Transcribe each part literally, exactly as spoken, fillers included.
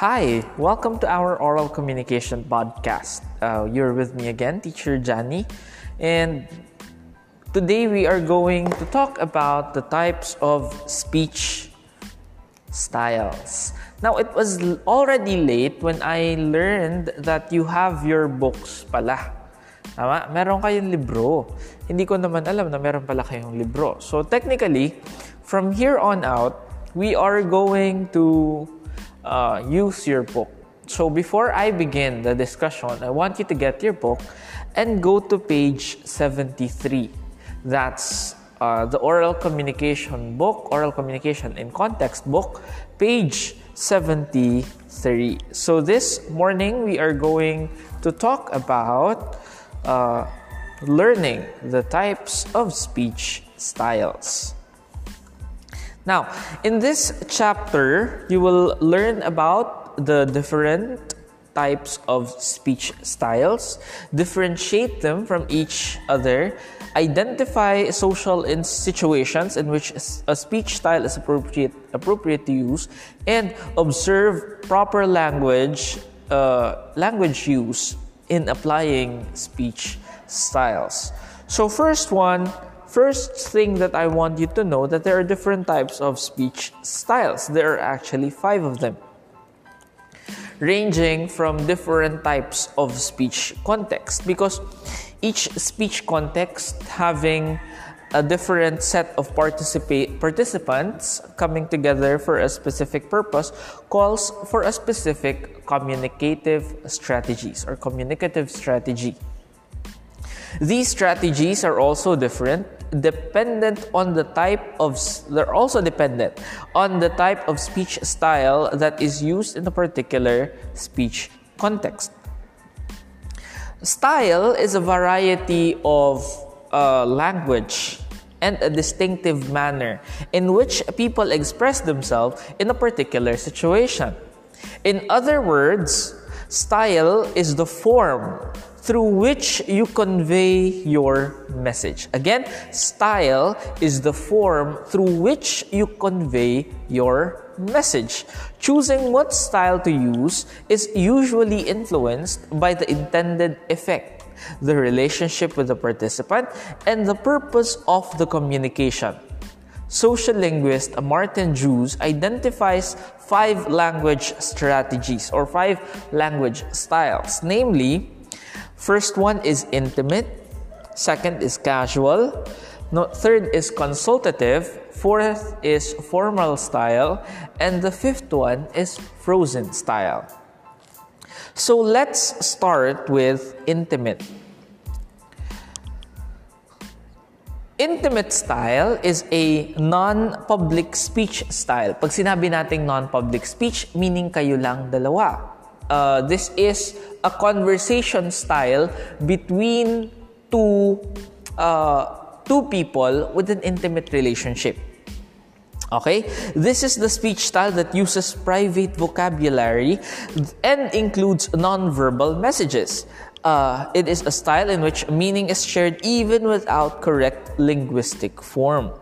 Hi, welcome to our Oral Communication Podcast. Uh, you're with me again, Teacher Johnny. And today we are going to talk about the types of speech styles. Now, it was already late when I learned that you have your books pala. Tama? Meron kayong libro. Hindi ko naman alam na meron pala kayong libro. So, technically, from here on out, we are going to Uh, use your book. So before I begin the discussion, I want you to get your book and go to page seventy-three. That's uh, the Oral Communication book, Oral Communication in Context book, page seventy-three. So this morning, we are going to talk about uh, learning the types of speech styles. Now, in this chapter, you will learn about the different types of speech styles, differentiate them from each other, identify social in situations in which a speech style is appropriate, appropriate to use, and observe proper language, uh, language use in applying speech styles. So first one, First thing that I want you to know that there are different types of speech styles. There are actually five of them, ranging from different types of speech context, because each speech context having a different set of participa- participants coming together for a specific purpose calls for a specific communicative strategies or communicative strategy. These strategies are also different, dependent on the type of. They're also dependent on the type of speech style that is used in a particular speech context. Style is a variety of uh, language and a distinctive manner in which people express themselves in a particular situation. In other words, style is the form through which you convey your message. Again, style is the form through which you convey your message. Choosing what style to use is usually influenced by the intended effect, the relationship with the participant, and the purpose of the communication. Social linguist Martin Joos identifies five language strategies or five language styles, namely, first one is intimate, second is casual, no, third is consultative, fourth is formal style, and the fifth one is frozen style. So let's start with intimate. Intimate style is a non-public speech style. Pag sinabi nating non-public speech, meaning kayo lang dalawa. Uh, this is a conversation style between two uh, two people with an intimate relationship. Okay? This is the speech style that uses private vocabulary and includes non-verbal messages. Uh, it is a style in which meaning is shared even without correct linguistic form.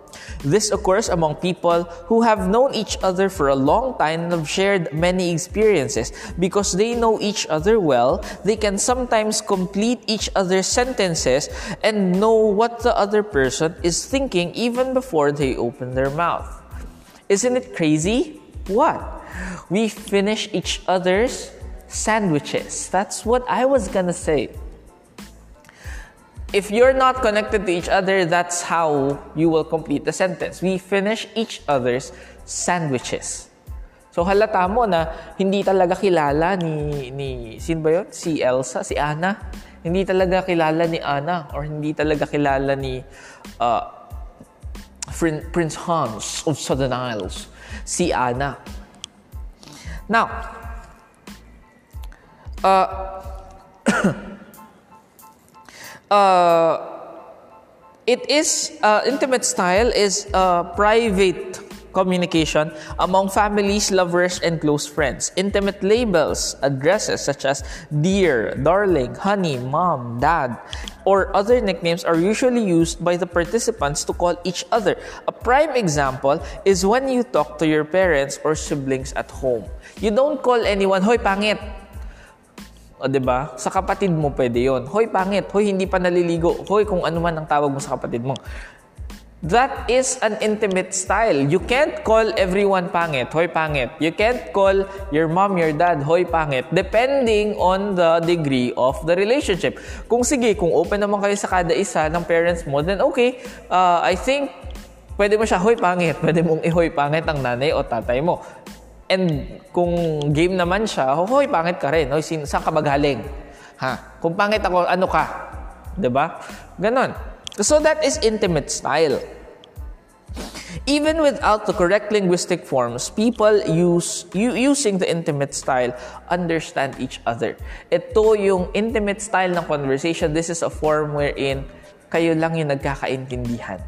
This occurs among people who have known each other for a long time and have shared many experiences. Because they know each other well, they can sometimes complete each other's sentences and know what the other person is thinking even before they open their mouth. Isn't it crazy? What? We finish each other's sandwiches. That's what I was gonna say. If you're not connected to each other, that's how you will complete the sentence. We finish each other's sandwiches. So halata mo na hindi talaga kilala ni, ni sino ba yun? Si Elsa, si Anna. Hindi talaga kilala ni Anna or hindi talaga kilala ni uh, Prince Hans of Southern Isles. Si Anna. Now, uh, Uh, it is uh, intimate style is uh, private communication among families, lovers, and close friends. Intimate labels, addresses such as dear, darling, honey, mom, dad, or other nicknames are usually used by the participants to call each other. A prime example is when you talk to your parents or siblings at home. You don't call anyone, "Hoy, pangit!" O, diba? Sa kapatid mo pwede yun. "Hoy, pangit. Hoy, hindi pa naliligo. Hoy," kung ano man ang tawag mo sa kapatid mo. That is an intimate style. You can't call everyone pangit. "Hoy, pangit." You can't call your mom, your dad, "Hoy, pangit." Depending on the degree of the relationship. Kung sige, kung open naman kayo sa kada isa ng parents mo, then okay, uh, I think pwede mo siya, "Hoy, pangit." Pwede mong i-hoy pangit ang nanay o tatay mo. And kung game naman siya, "Hoy, pangit ka rin. Hoy, sin- saan ka ba galing? Ha? Kung pangit ako, ano ka?" Diba? Ganon. So that is intimate style. Even without the correct linguistic forms, people use u- using the intimate style understand each other. Ito yung intimate style ng conversation. This is a form wherein kayo lang yung nagkakaintindihan.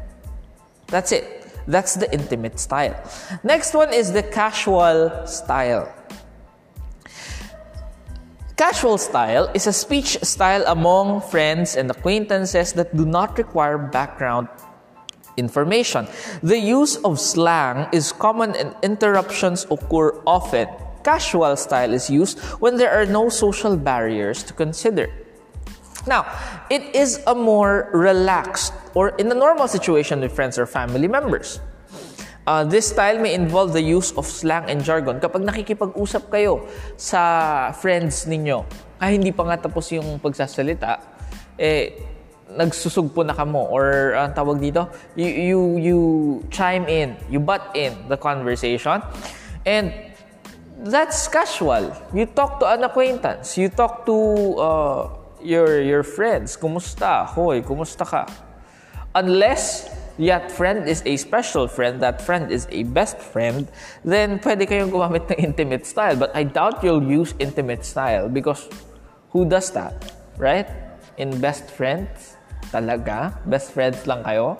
That's it. That's the intimate style. Next one is the casual style. Casual style is a speech style among friends and acquaintances that do not require background information. The use of slang is common and interruptions occur often. Casual style is used when there are no social barriers to consider. Now, it is a more relaxed or in a normal situation with friends or family members. Uh, this style may involve the use of slang and jargon. Kapag nakikipag-usap kayo sa friends ninyo, ay hindi pa nga tapos yung pagsasalita, eh, nagsusugpo na kamo or ang tawag dito, you, you, you chime in, you butt in the conversation. And that's casual. You talk to an acquaintance. You talk to uh, your, your friends. Kumusta? Hoy, kumusta ka? Unless that friend is a special friend, that friend is a best friend, then pwede kayong gumamit ng intimate style. But I doubt you'll use intimate style because who does that, right? In best friends, talaga? Best friends lang kayo?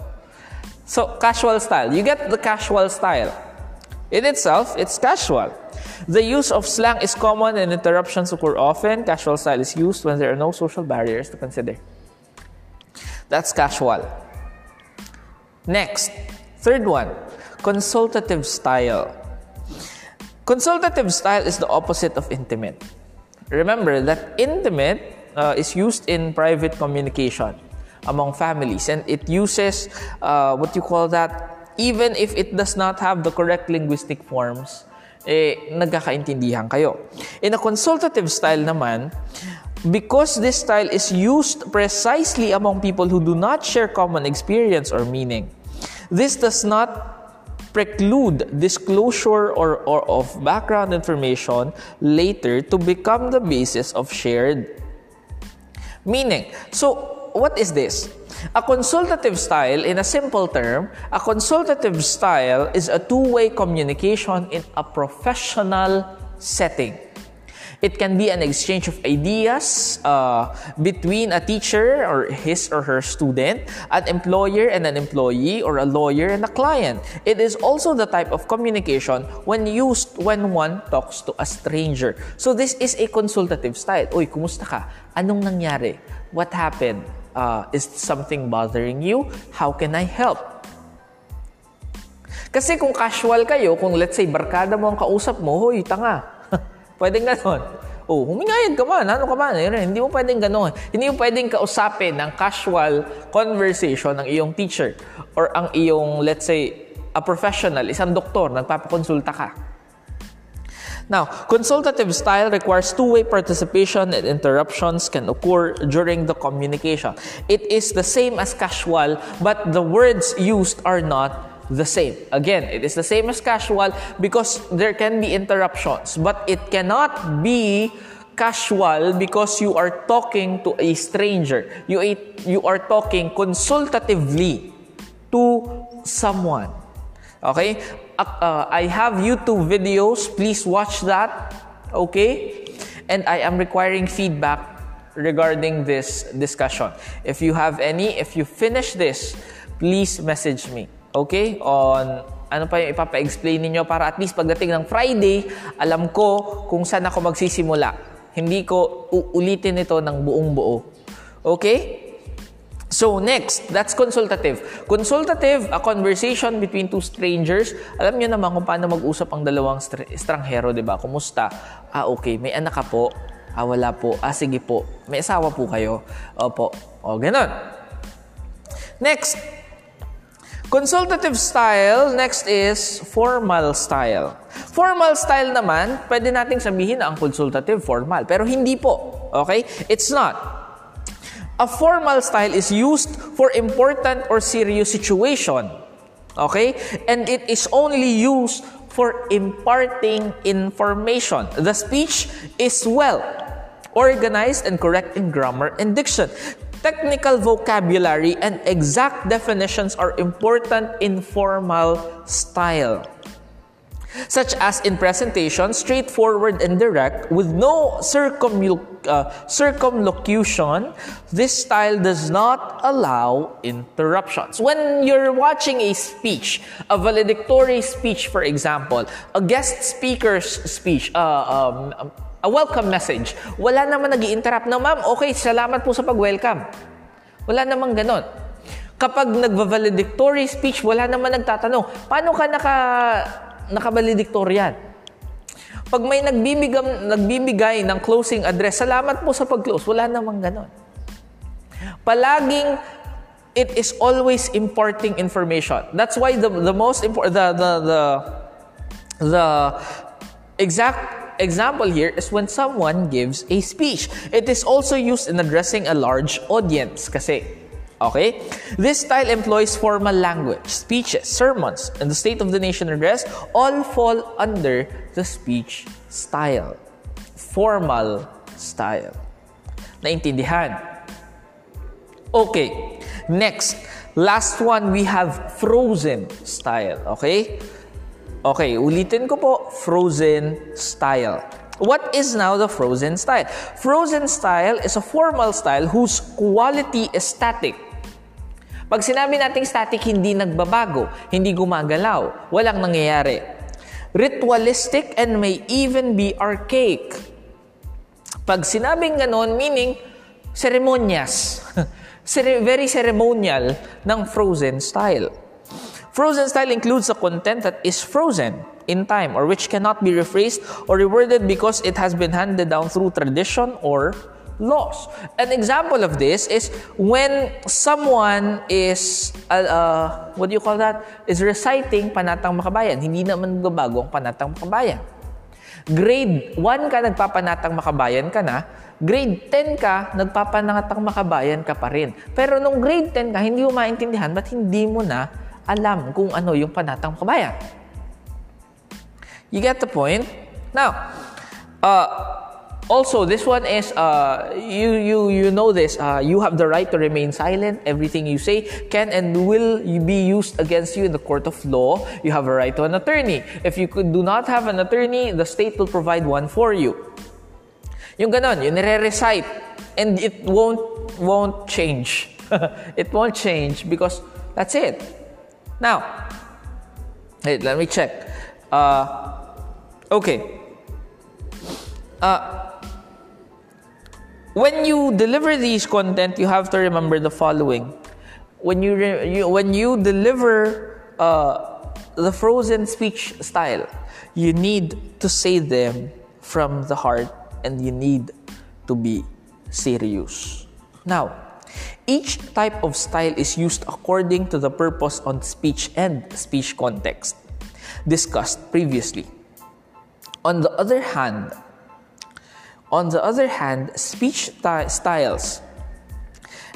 So, casual style. You get the casual style. In itself, it's casual. The use of slang is common and interruptions occur often. Casual style is used when there are no social barriers to consider. That's casual. Next, third one, consultative style. Consultative style is the opposite of intimate. Remember that intimate uh, is used in private communication among families, and it uses uh, what you call that, even if it does not have the correct linguistic forms, eh, nagkakaintindihan kayo. In a consultative style naman, because this style is used precisely among people who do not share common experience or meaning, this does not preclude disclosure or, or of background information later to become the basis of shared meaning. So, what is this? A consultative style, in a simple term, a consultative style is a two-way communication in a professional setting. It can be an exchange of ideas uh, between a teacher or his or her student, an employer and an employee, or a lawyer and a client. It is also the type of communication when used when one talks to a stranger. So this is a consultative style. Oy, kumusta ka? Anong nangyari? What happened? Uh, is something bothering you? How can I help? Kasi kung casual kayo, kung let's say barkada mo ang kausap mo, hoy, tanga. Pwedeng ganon. Oh, humingayad ka man. Ano ka man? Hindi mo pwedeng ganon. Hindi mo pwedeng kausapin ng casual conversation ng iyong teacher or ang iyong, let's say, a professional, isang doktor, nagpapakonsulta ka. Now, consultative style requires two-way participation and interruptions can occur during the communication. It is the same as casual, but the words used are not the same. Again, it is the same as casual because there can be interruptions, but it cannot be casual because you are talking to a stranger. You, you are talking consultatively to someone. Okay? Uh, uh, I have YouTube videos. Please watch that. Okay? And I am requiring feedback regarding this discussion. If you have any, if you finish this, please message me. Okay, on ano pa yung ipapa-explain ninyo para at least pagdating ng Friday, alam ko kung saan ako magsisimula. Hindi ko uulitin ito ng buong buo. Okay? So, next, that's consultative. Consultative, a conversation between two strangers. Alam nyo naman kung paano mag-usap ang dalawang estranghero, di ba? Kumusta? Ah, okay. May anak ka po? Ah, wala po. Ah, sige po. May asawa po kayo? Opo. O, ganun. Next, consultative style. Next is formal style. Formal style naman, pwede nating sabihin na ang consultative formal. Pero hindi po. Okay? It's not. A formal style is used for important or serious situation. Okay? And it is only used for imparting information. The speech is well organized and correct in grammar and diction. Technical vocabulary and exact definitions are important in formal style, such as in presentation, straightforward and direct, with no circumlo uh, circumlocution. This style does not allow interruptions. When you're watching a speech, a valedictory speech, for example, a guest speaker's speech, uh, um, a welcome message. Wala naman nag-i-interrupt na, ma'am, okay, salamat po sa pag-welcome. Wala namang ganon. Kapag nagva-valedictory speech, wala naman nagtatanong, paano ka naka, naka-valedictorian? Pag may nagbibigam, nagbibigay ng closing address, salamat po sa pag-close. Wala namang ganon. Palaging, it is always imparting information. That's why the, the most important, the, the, the, the exact example here is when someone gives a speech. It is also used in addressing a large audience kasi. Okay? This style employs formal language, speeches, sermons, and the State of the Nation address all fall under the speech style. Formal style. Naintindihan? Okay. Next. Last one, we have frozen style. Okay? Okay, ulitin ko po, frozen style. What is now the frozen style? Frozen style is a formal style whose quality is static. Pag sinabi nating static, hindi nagbabago, hindi gumagalaw, walang nangyayari. Ritualistic and may even be archaic. Pag sinabing ganon, meaning ceremonious. Very ceremonial ng frozen style. Frozen style includes a content that is frozen in time or which cannot be rephrased or reworded because it has been handed down through tradition or laws. An example of this is when someone is, uh, uh, what do you call that? Is reciting Panatang Makabayan. Hindi naman bago ang Panatang Makabayan. Grade one ka, nagpapanatang makabayan ka na. Grade ten ka, nagpapanatang makabayan ka pa rin. Pero nung grade ten ka, hindi mo maintindihan ba't hindi mo na alam kung ano yung Panatang Makabayan. You get the point? Now, uh, also, this one is, uh, you, you, you know this, uh, you have the right to remain silent. Everything you say can and will be used against you in the court of law. You have a right to an attorney. If you could, do not have an attorney, the state will provide one for you. Yung ganon, yung nire-recite. And it won't, won't change. It won't change because that's it. Now, wait, let me check. Uh, okay. Uh, when you deliver these content, you have to remember the following. When you, re you when you deliver uh, the frozen speech style, you need to say them from the heart, and you need to be serious. Now, each type of style is used according to the purpose on speech and speech context discussed previously. On the other hand, on the other hand, speech styles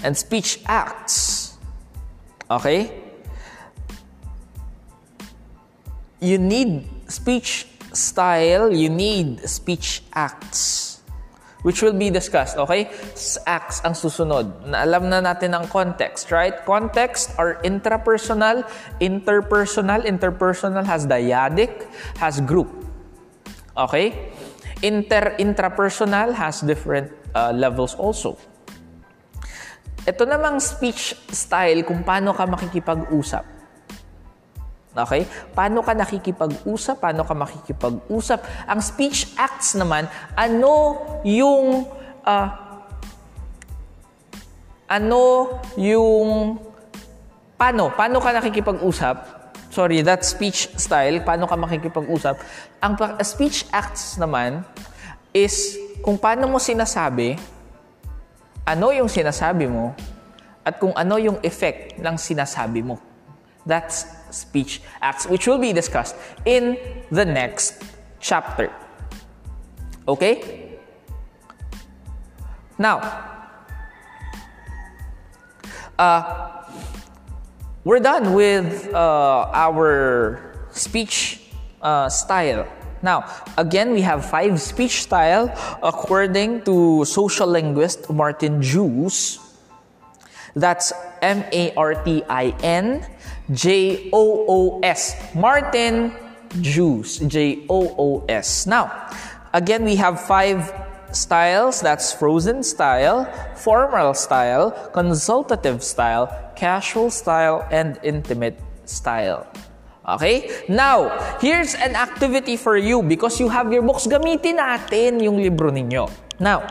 and speech acts, okay? You need speech style, you need speech acts, which will be discussed, okay? Acts ang susunod. Na alam na natin ang context, right? Context are intrapersonal, interpersonal. Interpersonal has dyadic, has group. Okay? Inter intrapersonal has different uh, levels also. Ito namang speech style kung paano ka makikipag-usap. Okay? Paano ka nakikipag-usap? Paano ka makikipag-usap? Ang speech acts naman, ano yung uh, ano yung paano? Paano ka nakikipag-usap? Sorry, that speech style, paano ka makikipag-usap? Ang speech acts naman is kung paano mo sinasabi, ano yung sinasabi mo, at kung ano yung effect ng sinasabi mo. That's speech acts, which will be discussed in the next chapter. Okay? Now, uh, we're done with uh, our speech uh, style. Now, again, we have five speech style according to social linguist Martin Joos. That's M A R T I N J O O S. Martin Joos. J O O S. Now, again, we have five styles. That's frozen style, formal style, consultative style, casual style, and intimate style. Okay? Now, here's an activity for you because you have your books. Gamitin natin yung libro ninyo. Now,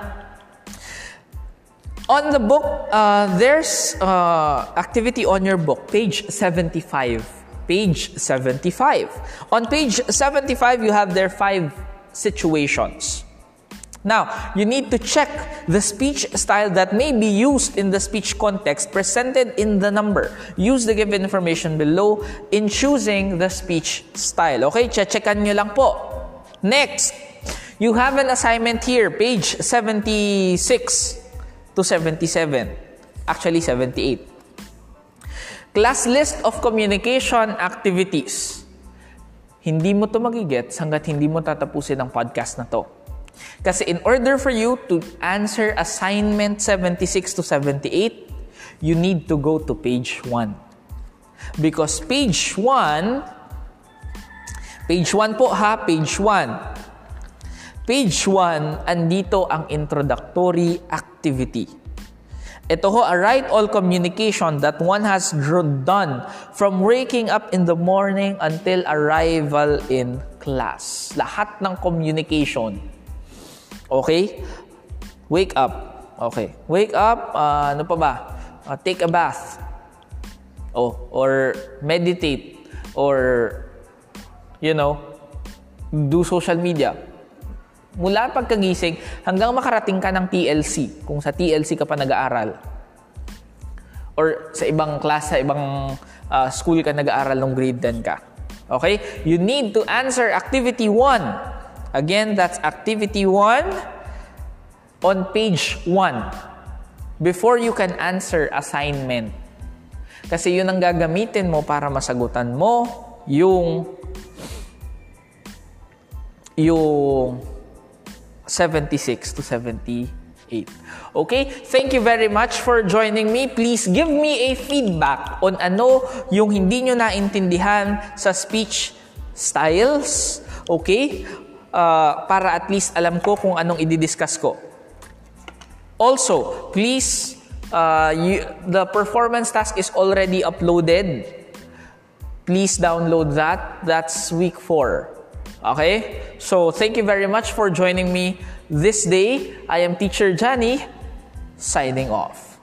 on the book, uh, there's uh, activity on your book, page seventy-five. Page seventy-five. On page seventy-five, you have their five situations. Now, you need to check the speech style that may be used in the speech context presented in the number. Use the given information below in choosing the speech style. Okay, checkan nyo lang po. Next, you have an assignment here, page seventy-six to seventy-seven. Actually, seventy-eight. Class list of communication activities. Hindi mo to magigets hanggat hindi mo tatapusin ang podcast na to. Kasi in order for you to answer assignment seventy-six to seventy-eight, you need to go to page one. Because page one, page one po ha, page one. Page one, andito ang introductory activity. Ito ho, a right all communication that one has done from waking up in the morning until arrival in class. Lahat ng communication. Okay? Wake up. Okay. Wake up. Uh, ano pa ba? Uh, take a bath. Oh, or meditate. Or, you know, do social media. Mula pagkagising hanggang makarating ka ng T L C, kung sa T L C ka pa nag-aaral. Or sa ibang class, sa ibang uh, school ka nag-aaral nung grade ten ka. Okay? You need to answer activity one. Again, that's activity one on page one before you can answer assignment. Kasi yun ang gagamitin mo para masagutan mo yung yung seventy-six to seventy-eight. Okay? Thank you very much for joining me. Please give me a feedback on ano yung hindi nyo naintindihan sa speech styles. Okay? Uh, para at least alam ko kung anong i-discuss ko. Also, please, uh, you, the performance task is already uploaded. Please download that. That's week four. Okay? So, thank you very much for joining me this day. I am Teacher Johnny, signing off.